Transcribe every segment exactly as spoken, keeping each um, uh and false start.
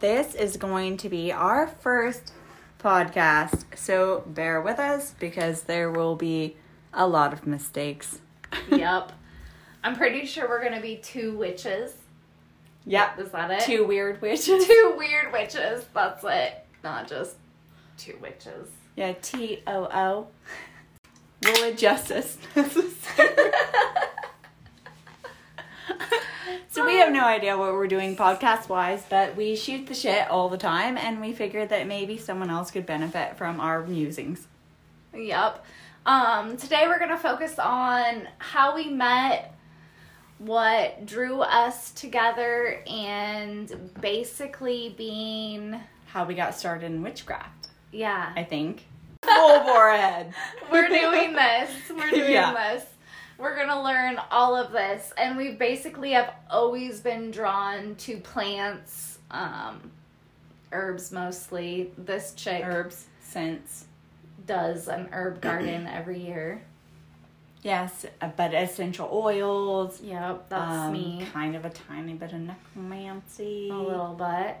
this is going to be our first podcast, so bear with us because there will be a lot of mistakes. Yep. I'm pretty sure we're going to be two witches. Yep. Is that it? Two weird witches. Two weird witches. That's it. Not just two witches. Yeah, T O O. We'll adjust as necessary. So we have no idea what we're doing podcast-wise, but we shoot the shit all the time, and we figured that maybe someone else could benefit from our musings. Yep. Um, today we're going to focus on how we met, what drew us together, and basically being... how we got started in witchcraft. Yeah. I think. Full bore ahead. We're doing this. We're doing yeah. this. We're going to learn all of this, and we basically have always been drawn to plants, um, herbs mostly. This chick... herbs. Scents. Does an herb garden every year. Yes, but essential oils. Yep, that's um, me. Kind of a tiny bit of necromancy. A little bit.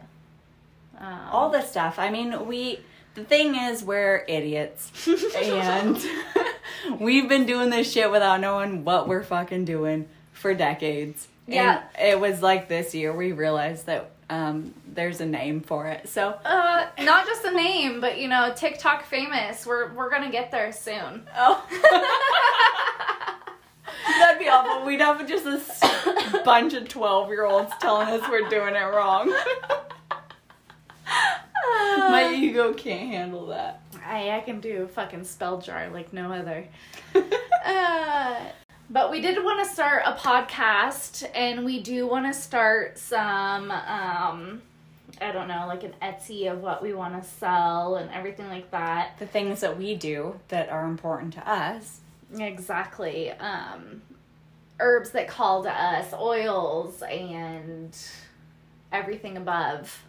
Um, all this stuff. I mean, we... the thing is, we're idiots. And... we've been doing this shit without knowing what we're fucking doing for decades. Yeah. And it was like this year we realized that um, there's a name for it. So uh, not just a name, but you know, TikTok famous. We're we're gonna get there soon. Oh, that'd be awful. We'd have just a bunch of twelve-year-olds telling us we're doing it wrong. My ego can't handle that. I, I can do a fucking spell jar like no other. uh, but we did want to start a podcast, and we do want to start some, um, I don't know, like an Etsy of what we want to sell and everything like that. The things that we do that are important to us. Exactly. Um, herbs that call to us, oils, and everything above.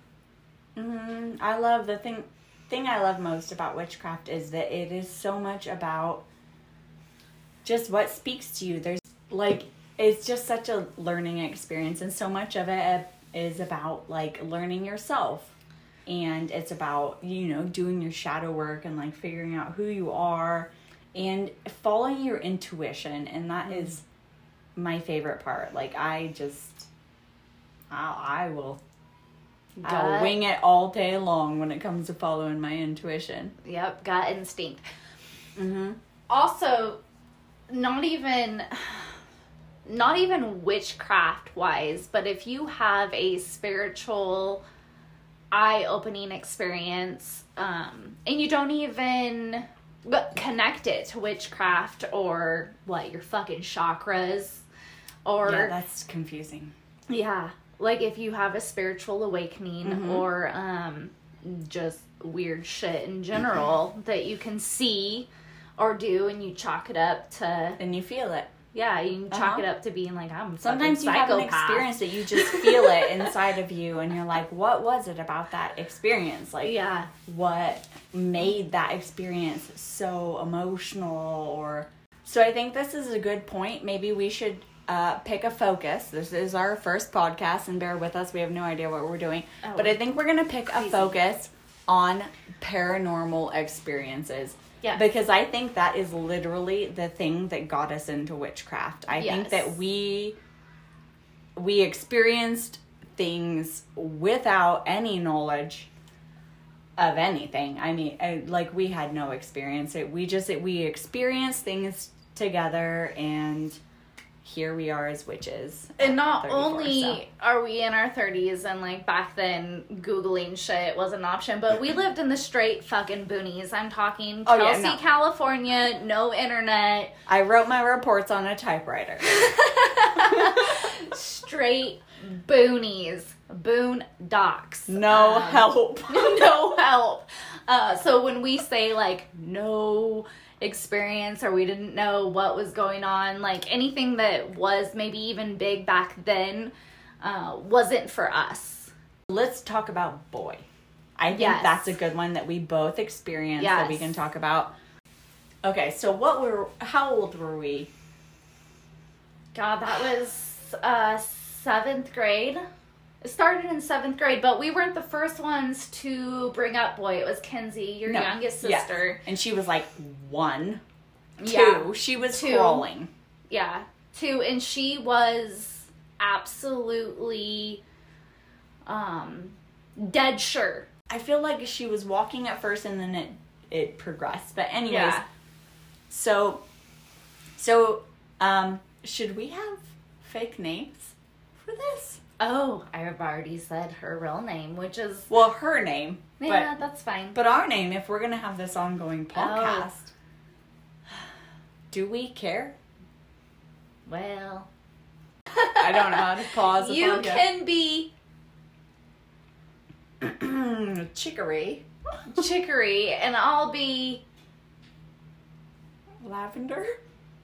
Mm-hmm. I love the thing... thing I love most about witchcraft is that it is so much about just what speaks to you. There's like, it's just such a learning experience, and so much of it is about like learning yourself, and it's about, you know, doing your shadow work and like figuring out who you are and following your intuition. And that mm. is my favorite part. Like I just I, I will Gut. I'll wing it all day long when it comes to following my intuition. Yep, gut instinct. Mm-hmm. Also, not even, not even witchcraft-wise, but if you have a spiritual eye-opening experience, um, and you don't even connect it to witchcraft or, what, your fucking chakras, or... yeah, that's confusing. Yeah. Like, if you have a spiritual awakening mm-hmm. or um, just weird shit in general mm-hmm. that you can see or do, and you chalk it up to... and you feel it. Yeah, you can chalk uh-huh. it up to being like, I'm a sometimes you psychopath. Have an experience that you just feel it inside of you, and you're like, what was it about that experience? Like, yeah. what made that experience so emotional? Or so I think this is a good point. Maybe we should... Uh, pick a focus. This is our first podcast, and bear with us. We have no idea what we're doing. Oh, but I think we're going to pick crazy. a focus on paranormal experiences. Yeah. Because I think that is literally the thing that got us into witchcraft. I yes. think that we we experienced things without any knowledge of anything. I mean, I, like we had no experience. It, we just, it, we experienced things together, and... here we are as witches. And not only so. are we in our thirties, and like back then Googling shit was an option, but we lived in the straight fucking boonies. I'm talking Kelsey, oh, yeah, no. California, no internet. I wrote my reports on a typewriter. Straight boonies. Boondocks. No um, help. No help. Uh, so when we say like no... experience, or we didn't know what was going on, like anything that was maybe even big back then uh wasn't for us. Let's talk about boy. I think yes. that's a good one that we both experienced yes. that we can talk about. Okay, so what were how old were we? God, that was uh seventh grade. It started in seventh grade, but we weren't the first ones to bring up boy. It was Kenzie, your no. youngest sister. Yes. And she was like one, two. Yeah. She was two. crawling. Yeah, two. And she was absolutely um, dead sure. I feel like she was walking at first and then it, it progressed. But anyways, yeah. so, so um, should we have fake names for this? Oh, I've already said her real name, which is... Well, her name. Yeah, but, that's fine. But our name, if we're going to have this ongoing podcast, oh. do we care? Well. I don't know how to pause a You podcast. Can be... Chicory. Chicory, and I'll be... Lavender?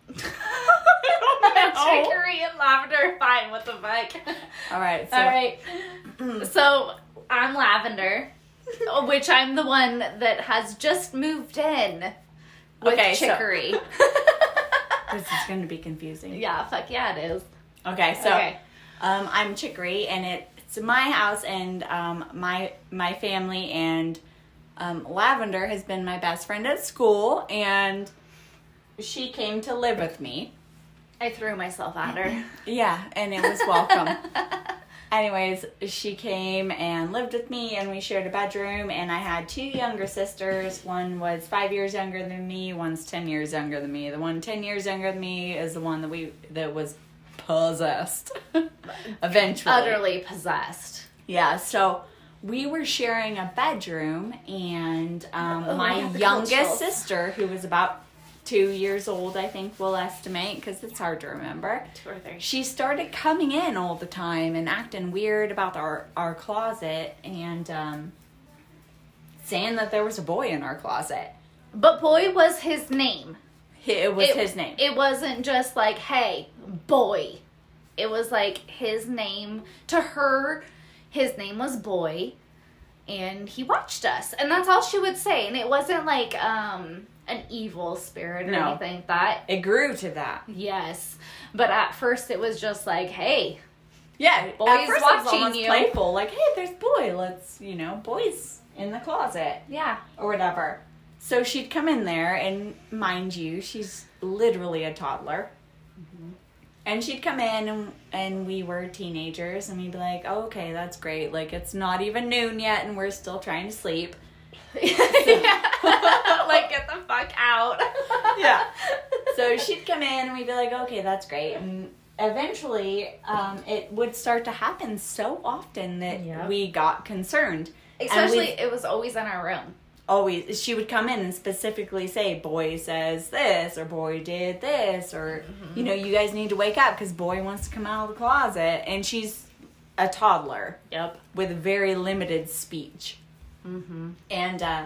Chicory and Lavender, fine, what the fuck. Alright, so. Alright. So, I'm Lavender, which I'm the one that has just moved in with okay, Chicory. So. This is going to be confusing. Yeah, fuck yeah it is. Okay, so okay. Um, I'm Chicory, and it, it's my house, and um, my, my family, and um, Lavender has been my best friend at school, and she came to live with me. I threw myself at her. Yeah, and it was welcome. Anyways, she came and lived with me, and we shared a bedroom, and I had two younger sisters. One was five years younger than me. One's ten years younger than me. The one ten years younger than me is the one that we that was possessed. Eventually. Utterly possessed. Yeah, so we were sharing a bedroom, and um, oh, my youngest controls. sister, who was about... two years old, I think we'll estimate, because it's hard to remember. Two or three. She started coming in all the time and acting weird about our, our closet and um, saying that there was a boy in our closet. But boy was his name. It was it, his name. It wasn't just like, hey, boy. It was like his name. To her, his name was boy, and he watched us. And that's all she would say. And it wasn't like... um. an evil spirit or no. anything like that. It grew to that. Yes. But at first it was just like, hey. Yeah. Boy's at first watching it was almost you. Playful. Like, hey, there's boy. Let's, you know, boy's in the closet. Yeah. Or whatever. So she'd come in there and mind you, she's literally a toddler. Mm-hmm. And she'd come in and, and we were teenagers and we'd be like, oh, okay, that's great. Like, it's not even noon yet and we're still trying to sleep. Yeah. Like, get the fuck out. Yeah. So she'd come in and we'd be like, okay, that's great. And eventually, um, it would start to happen so often that yeah. we got concerned. Especially, it was always in our room. Always. She would come in and specifically say, boy says this, or boy did this, or, mm-hmm. you know, you guys need to wake up because boy wants to come out of the closet. And she's a toddler. Yep. With very limited speech. Mm-hmm. And, uh,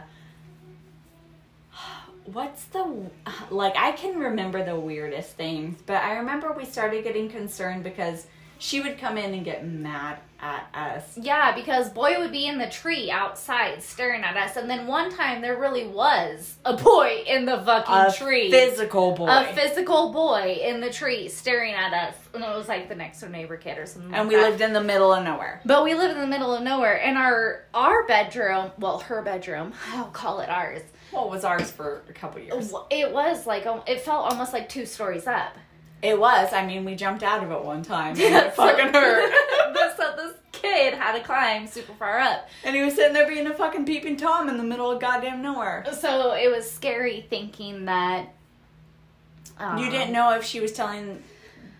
what's the, like, I can remember the weirdest things, but I remember we started getting concerned because she would come in and get mad at us. Yeah, because boy would be in the tree outside staring at us, and then one time there really was a boy in the fucking a tree. A physical boy. A physical boy in the tree staring at us, and it was like the next door neighbor kid or something. And like we that. lived in the middle of nowhere. But we lived in the middle of nowhere, and our our bedroom, well, her bedroom, I'll call it ours. Well, it was ours for a couple years. It was like it felt almost like two stories up. It was. I mean, we jumped out of it one time. And it fucking hurt. this, so this kid had to climb super far up. And he was sitting there being a fucking peeping Tom in the middle of goddamn nowhere. So it was scary thinking that... Um, you didn't know if she was telling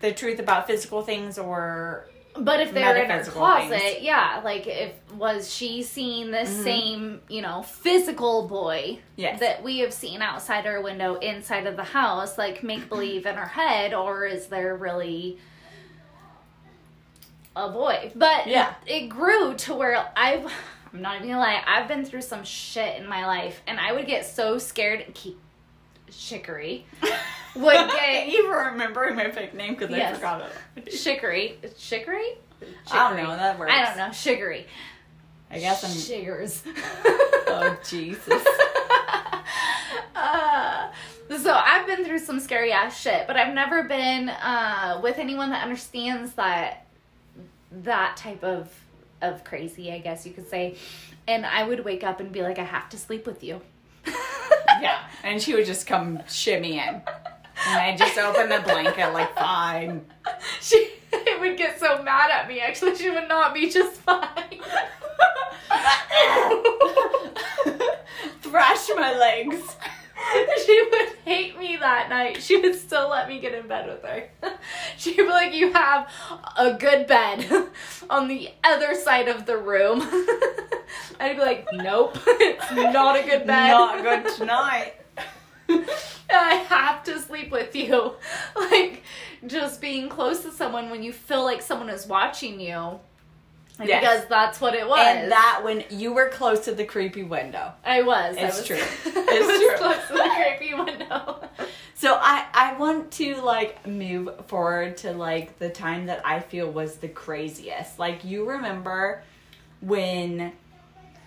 the truth about physical things or... But if they were in her closet, things. yeah. Like, if was she seeing the mm-hmm. same, you know, physical boy yes. that we have seen outside our window, inside of the house, like make-believe in her head, or is there really a boy? But yeah. it, it grew to where I've, I'm not even gonna lie, I've been through some shit in my life, and I would get so scared and keep... Chicory would get you remembering my fake name because yes. I forgot it. Chicory, Chicory. I don't know that word. I don't know. Chicory. I guess I'm Shigers. Oh Jesus. uh, so I've been through some scary ass shit, but I've never been uh, with anyone that understands that that type of of crazy, I guess you could say. And I would wake up and be like, I have to sleep with you. Yeah. And she would just come shimmy in. And I'd just open the blanket like, fine. She would get so mad at me. Actually, she would not be just fine. Thrash my legs. She would hate me that night. She would still let me get in bed with her. She'd be like, you have a good bed on the other side of the room. I'd be like, nope, it's not a good bed. Not good tonight. I have to sleep with you. Like, just being close to someone when you feel like someone is watching you. Yes. Because that's what it was. And that when you were close to the creepy window. I was. It's I was, true. It's I was true. Close to the creepy window. So I, I want to, like, move forward to, like, the time that I feel was the craziest. Like, you remember when,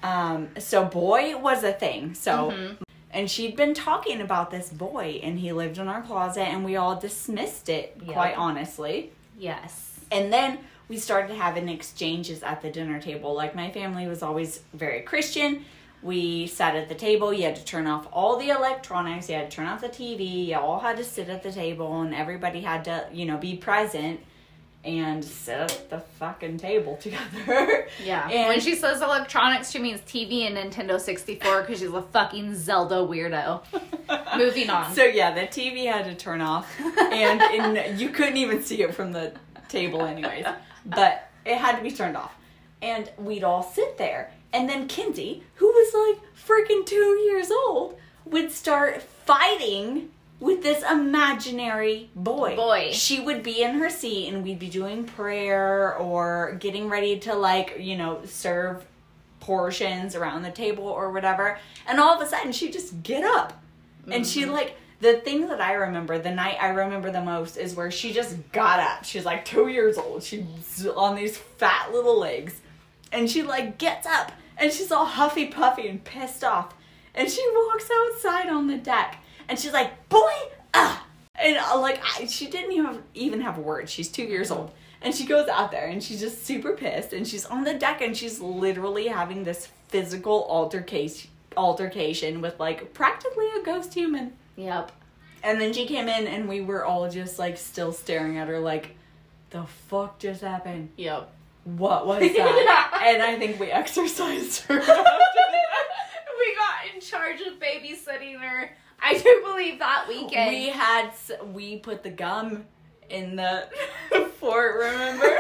um, so boy was a thing. So, mm-hmm. And she'd been talking about this boy, and he lived in our closet, and we all dismissed it, yep. Quite honestly. Yes. And then we started having exchanges at the dinner table. Like, my family was always very Christian. We sat at the table. You had to turn off all the electronics. You had to turn off the T V. You all had to sit at the table, and everybody had to, you know, be present and sit at the fucking table together. Yeah. And when she says electronics, she means T V and Nintendo sixty-four because she's a fucking Zelda weirdo. Moving on. So, yeah, the T V had to turn off, and, and you couldn't even see it from the table anyways. But it had to be turned off. And we'd all sit there. And then Kenzie, who was like freaking two years old, would start fighting with this imaginary boy. Boy. She would be in her seat and we'd be doing prayer or getting ready to, like, you know, serve portions around the table or whatever. And all of a sudden she'd just get up. Mm-hmm. And she, like... The thing that I remember, the night I remember the most, is where she just got up. She's like two years old. She's on these fat little legs. And she, like, gets up. And she's all huffy puffy and pissed off. And she walks outside on the deck. And she's like, boy, ah. And, uh, like, I, she didn't even, even have words. She's two years old. And she goes out there and she's just super pissed. And she's on the deck and she's literally having this physical altercation, altercation with, like, practically a ghost human. Yep. And then she came in and we were all just, like, still staring at her like, the fuck just happened? Yep. What was that? Yeah. And I think we exorcised her. After that. We got in charge of babysitting her. I do believe that weekend. We had, we put the gum in the fort, remember?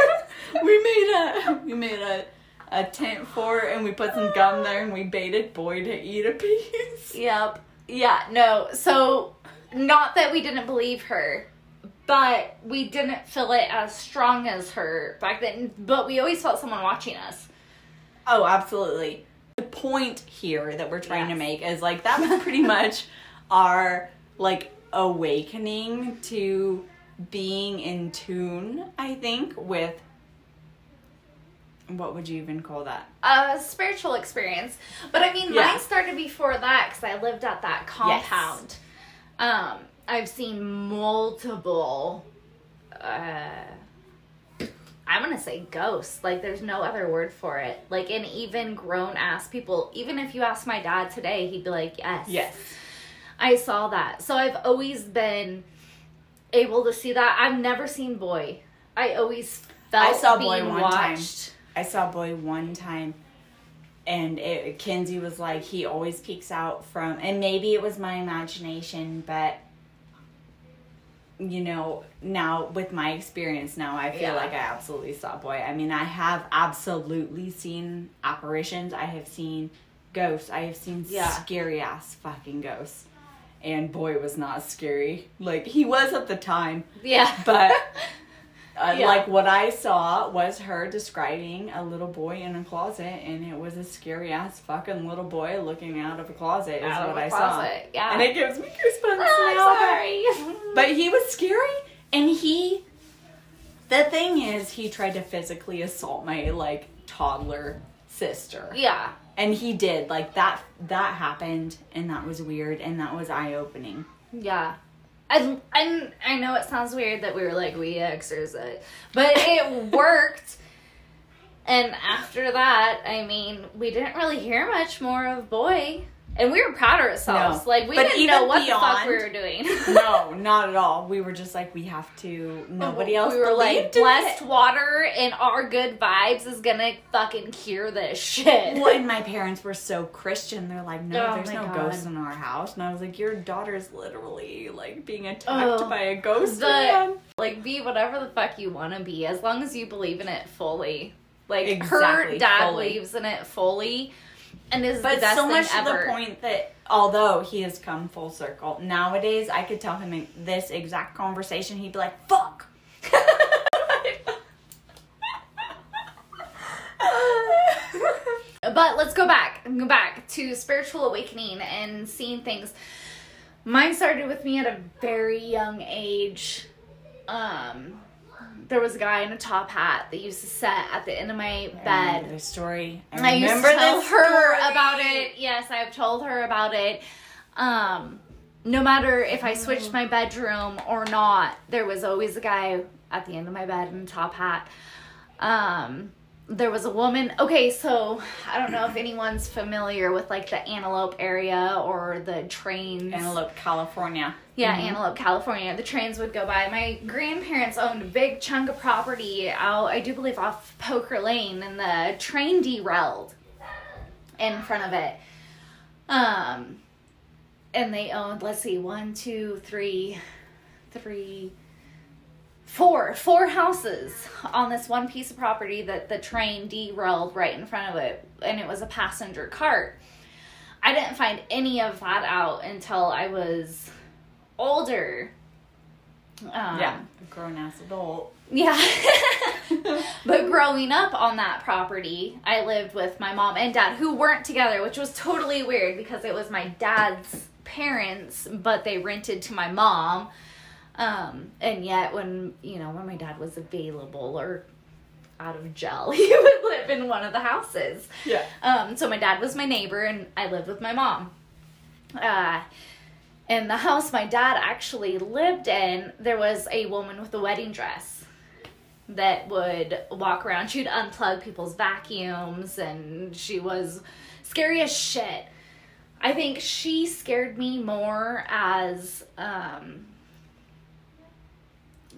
we made a, we made a. a tent for, and we put some gum there and we baited boy to eat a piece. Yep. Yeah, no. So, not that we didn't believe her, but we didn't feel it as strong as her back then. But we always felt someone watching us. Oh, absolutely. The point here that we're trying yes. to make is, like, that was pretty much our, like, awakening to being in tune, I think, with what would you even call that? A spiritual experience. But I mean, yeah. Mine started before that because I lived at that compound. Yes. Um, I've seen multiple, uh, I'm going to say ghosts. Like, there's no other word for it. Like, and even grown-ass people. Even if you ask my dad today, he'd be like, yes. Yes. I saw that. So I've always been able to see that. I've never seen boy. I always felt I saw being boy one watched. Time. I saw boy one time, and it, Kenzie was like, he always peeks out from, and maybe it was my imagination, but, you know, now with my experience now, I feel yeah. like I absolutely saw boy. I mean, I have absolutely seen apparitions. I have seen ghosts. I have seen yeah. scary ass fucking ghosts. And boy was not scary. Like, he was at the time. Yeah. But... Uh, yeah. Like, what I saw was her describing a little boy in a closet, and it was a scary-ass fucking little boy looking out of a closet is out what I closet. Saw. Yeah. And it gives me goosebumps. Oh, I'm sorry. But he was scary, and he... The thing is, he tried to physically assault my, like, toddler sister. Yeah. And he did. Like, that that happened, and that was weird, and that was eye-opening. Yeah. And I, I know it sounds weird that we were like, we exorcise it, but it worked And after that, I mean, we didn't really hear much more of Boy. And we were proud of ourselves. No. Like, we but didn't know what beyond, the fuck we were doing. No, not at all. We were just like, we have to, nobody else. We were like, blessed it. Water and our good vibes is going to fucking cure this shit. Well, and my parents were so Christian. They're like, no, oh, there's no God. Ghosts in our house. And I was like, your daughter's literally, like, being attacked oh, by a ghost the, man. Like, be whatever the fuck you want to be, as long as you believe in it fully. Like, exactly, her dad fully. Believes in it fully. And is but the best so much thing ever. To the point that although he has come full circle, nowadays I could tell him in this exact conversation, he'd be like, fuck. But let's go back, go back to spiritual awakening and seeing things. Mine started with me at a very young age. Um... There was a guy in a top hat that used to sit at the end of my bed. I remember this story. I remember I used to tell this her story. About it. Yes, I've told her about it. Um, no matter if I switched my bedroom or not, there was always a guy at the end of my bed in a top hat. Um, there was a woman. Okay, so I don't know if anyone's familiar with, like, the Antelope area or the trains. Antelope, California. Yeah, mm-hmm. Antelope, California. The trains would go by. My grandparents owned a big chunk of property out, I do believe, off Poker Lane, and the train derailed in front of it. Um, and they owned, let's see, one, two, three, three... Four, four houses on this one piece of property that the train derailed right in front of it, and it was a passenger cart. I didn't find any of that out until I was older. Um, yeah, a grown-ass adult. Yeah. But growing up on that property, I lived with my mom and dad, who weren't together, which was totally weird because it was my dad's parents, but they rented to my mom. Um, and yet when, you know, when my dad was available or out of jail, he would live in one of the houses. Yeah. Um, so my dad was my neighbor and I lived with my mom. Uh, and the house my dad actually lived in, there was a woman with a wedding dress that would walk around. She'd unplug people's vacuums and she was scary as shit. I think she scared me more as, um...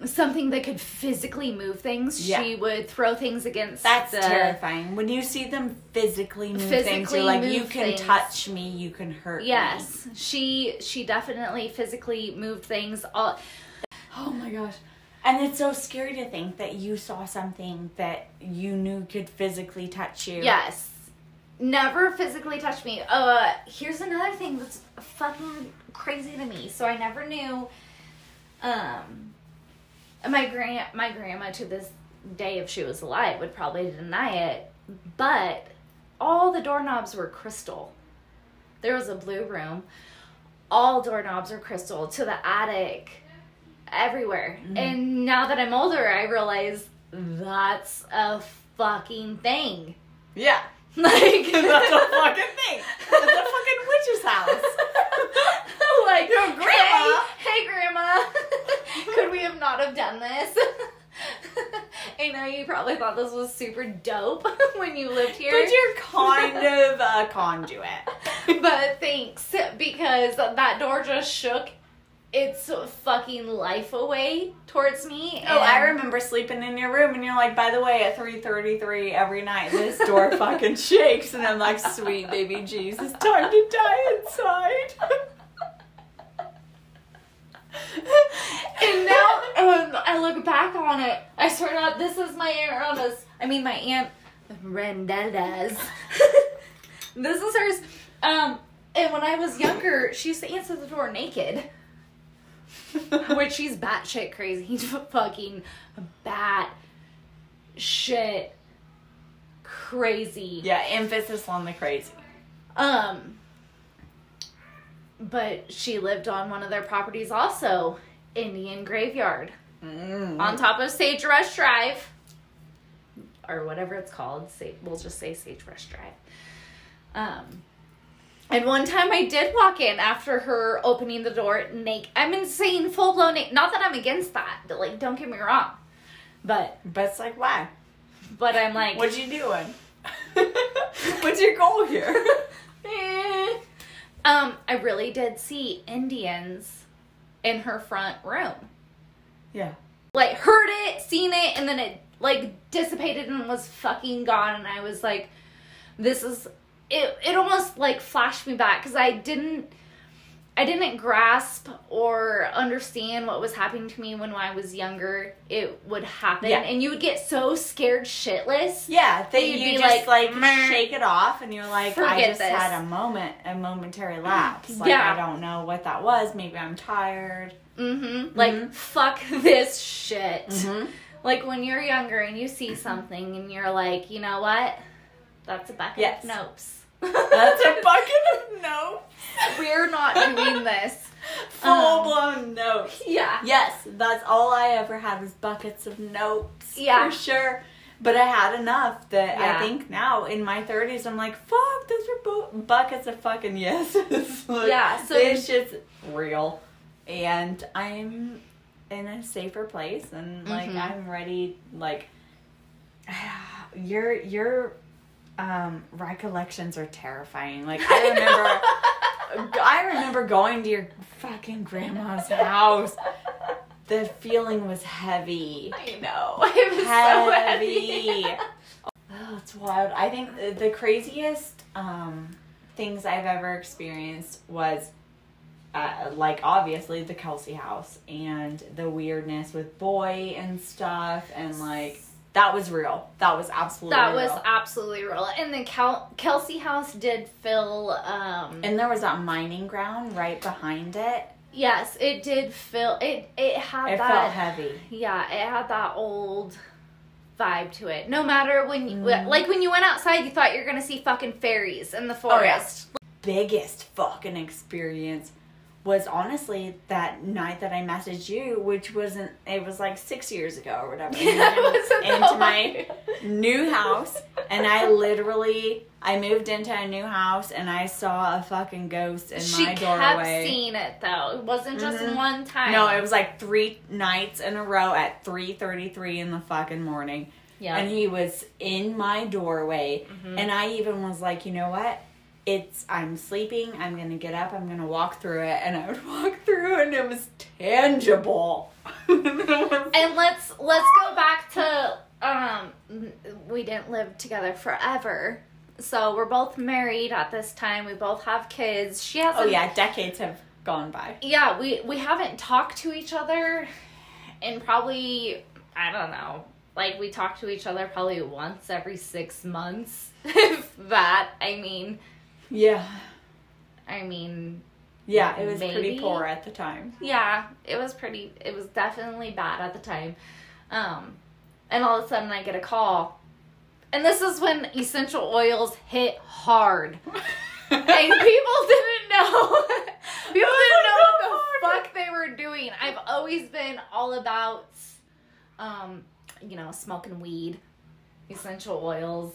something that could physically move things. Yeah. She would throw things against That's the, terrifying. When you see them physically move physically things, you're like, you can things. Touch me, you can hurt yes. me. Yes. She she definitely physically moved things. All. Oh my gosh. And it's so scary to think that you saw something that you knew could physically touch you. Yes. Never physically touched me. Uh, here's another thing that's fucking crazy to me. So I never knew... Um... My gran, my grandma to this day, if she was alive, would probably deny it, but all the doorknobs were crystal. There was a blue room. All doorknobs are crystal, to the attic, everywhere. Mm-hmm. And now that I'm older, I realize that's a fucking thing. Yeah. Like, that's a fucking thing. That's a fucking witch's house. Like, yo, grandma. Hey, hey, grandma. Could we have not have done this? I know you probably thought this was super dope when you lived here. But you're kind of a conduit. But thanks, because that door just shook its fucking life away towards me. Oh, I remember sleeping in your room, and you're like, by the way, at three thirty-three every night, this door fucking shakes. And I'm like, sweet baby Jesus, time to die inside. And now um, I look back on it, I swear to God, this is my Aunt Rhoda's. I mean, my Aunt Rendada's. This is hers. Um, and when I was younger, she used to answer the door naked. Which she's batshit crazy. Fucking bat shit crazy. Yeah, emphasis on the crazy. Um, but she lived on one of their properties also. Indian Graveyard. Mm. On top of Sagebrush Drive. Or whatever it's called. We'll just say Sagebrush Drive. Um, and one time I did walk in after her opening the door naked. I'm insane, full-blown naked. Not that I'm against that. But, like, don't get me wrong. But. But it's like, why? But I'm like, what you doing? What's your goal here? um, I really did see Indians in her front room. Yeah. Like, heard it, seen it, and then it, like, dissipated and was fucking gone. And I was like, this is, it, it almost, like, flashed me back. Because I didn't, I didn't grasp or understand what was happening to me when I was younger. It would happen. Yeah. And you would get so scared shitless. Yeah. That, that you'd you be just, like, like shake it off. And you're like, I just this. had a moment, a momentary lapse. Like, yeah. I don't know what that was. Maybe I'm tired. Mm-hmm. Like, mm-hmm. fuck this shit. Mm-hmm. Like, when you're younger and you see something and you're like, you know what? That's a bucket yes. of nopes. That's a bucket of nopes. We're not doing this. Full-blown um, nopes. Yeah. Yes, that's all I ever had was buckets of nopes. Yeah. For sure. But I had enough that yeah. I think now in my thirties, I'm like, fuck, those are bo- buckets of fucking yeses. Like, yeah. So this shit's real. And I'm in a safer place, and like mm-hmm. I'm ready. Like your your um, recollections are terrifying. Like I remember, I remember going to your fucking grandma's house. The feeling was heavy. I know. It was heavy. So heavy. Oh, it's wild. I think the craziest um, things I've ever experienced was. Uh, like obviously the Kelsey house and the weirdness with boy and stuff, and like that was real. That was absolutely that real. That was absolutely real. And the Kel- Kelsey house did fill um and there was that mining ground right behind it. Yes, it did fill it it had it that felt heavy. Yeah, it had that old vibe to it. No matter when you, mm. like when you went outside you thought you were going to see fucking fairies in the forest. Oh, yeah. Biggest fucking experience was honestly that night that I messaged you, which wasn't, it was like six years ago or whatever. Yeah, it into no my new house, and I literally, I moved into a new house, and I saw a fucking ghost in she my doorway. She kept seeing it, though. It wasn't just mm-hmm. one time. No, it was like three nights in a row at three thirty-three in the fucking morning. Yeah. And he was in my doorway, mm-hmm. and I even was like, you know what? It's, I'm sleeping, I'm going to get up, I'm going to walk through it, and I would walk through and it was tangible. And let's, let's go back to, um, we didn't live together forever, so we're both married at this time, we both have kids, she hasn't. Oh yeah, decades have gone by. Yeah, we, we haven't talked to each other in probably, I don't know. Like, we talk to each other probably once every six months, if that. I mean... Yeah. I mean... Yeah, it was maybe. Pretty poor at the time. Yeah, it was pretty... It was definitely bad at the time. Um, and all of a sudden, I get a call. And this is when essential oils hit hard. And people didn't know... people didn't know what the fuck they were doing. I've always been all about... Um... you know, smoking weed, essential oils,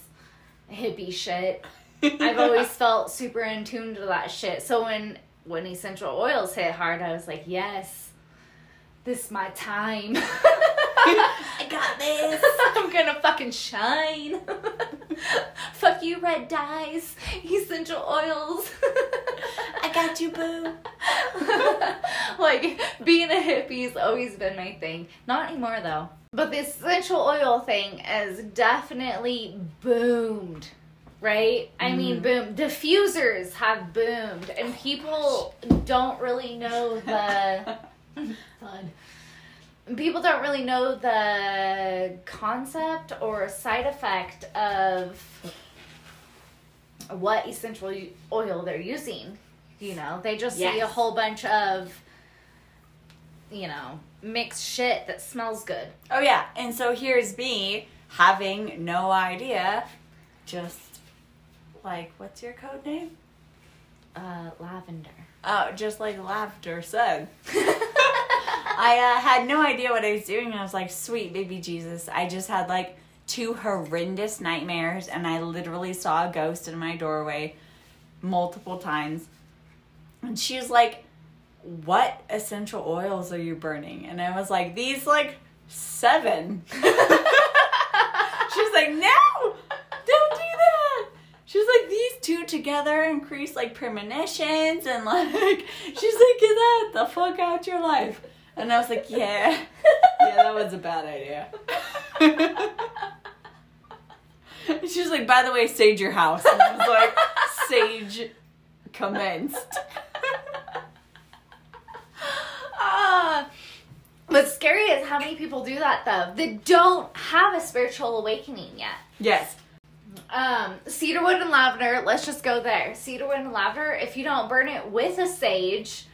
hippie shit. I've always felt super in tune to that shit. So when, when essential oils hit hard, I was like, yes, this is my time. I got this. I'm gonna fucking shine. Fuck you, red dyes, essential oils. I got you, boo. Like, being a hippie's always been my thing. Not anymore, though. But the essential oil thing has definitely boomed, right? Mm. I mean, boom. Diffusers have boomed, and people oh, don't really know the... fun. People don't really know the concept or side effect of what essential oil they're using. You know, they just yes. see a whole bunch of, you know... mixed shit that smells good. Oh yeah, and so here's me having no idea. Just like, what's your code name? Uh, Lavender. Oh, just like Lavender said. I uh, had no idea what I was doing, and I was like, sweet baby Jesus. I just had like two horrendous nightmares, and I literally saw a ghost in my doorway multiple times. And she was like, what essential oils are you burning? And I was like, these like seven. She's like, together and crease like premonitions and like, she's like, get that the fuck out your life. And I was like, yeah. Yeah, that was a bad idea. She was like, by the way, sage your house. And I was like, sage commenced. Ah. What's scary is how many people do that, though. They don't have a spiritual awakening yet. Yes. Um, cedarwood and lavender, let's just go there. Cedarwood and lavender, if you don't burn it with a sage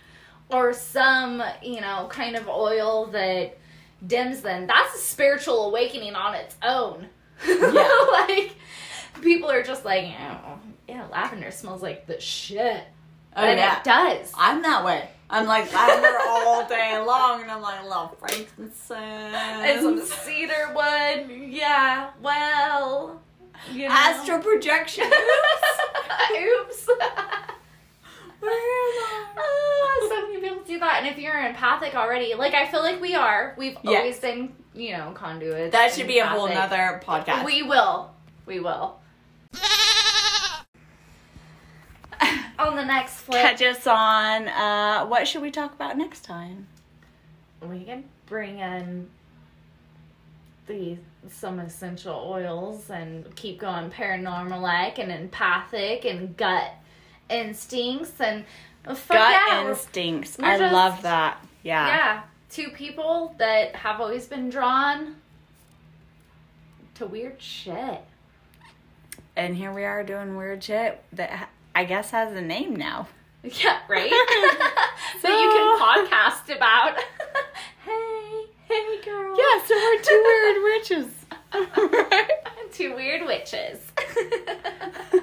or some, you know, kind of oil that dims them, that's a spiritual awakening on its own. Yeah. Like, people are just like, oh, yeah, lavender smells like the shit. Oh, and yeah. It does. I'm that way. I'm like lavender all day long, and I'm like, love frankincense. And some cedarwood. Yeah, well. You know. Astral projection. Oops. Oops. Where am I? Oh, so many people do that. And if you're empathic already, like I feel like we are. We've yeah. always been, you know, conduits. That should be empathic. A whole nother podcast. We will. We will. On the next flip. Catch us on, uh, what should we talk about next time? We can bring in the some essential oils and keep going paranormal-like and empathic and gut instincts and... Fuck gut yeah, instincts. We're, we're I just, love that. Yeah. Yeah. Two people that have always been drawn to weird shit. And here we are doing weird shit that... Ha- I guess has a name now. Yeah, right? So that you can podcast about. Hey, hey girl. Yeah, so we're two weird witches. Right? Two weird witches.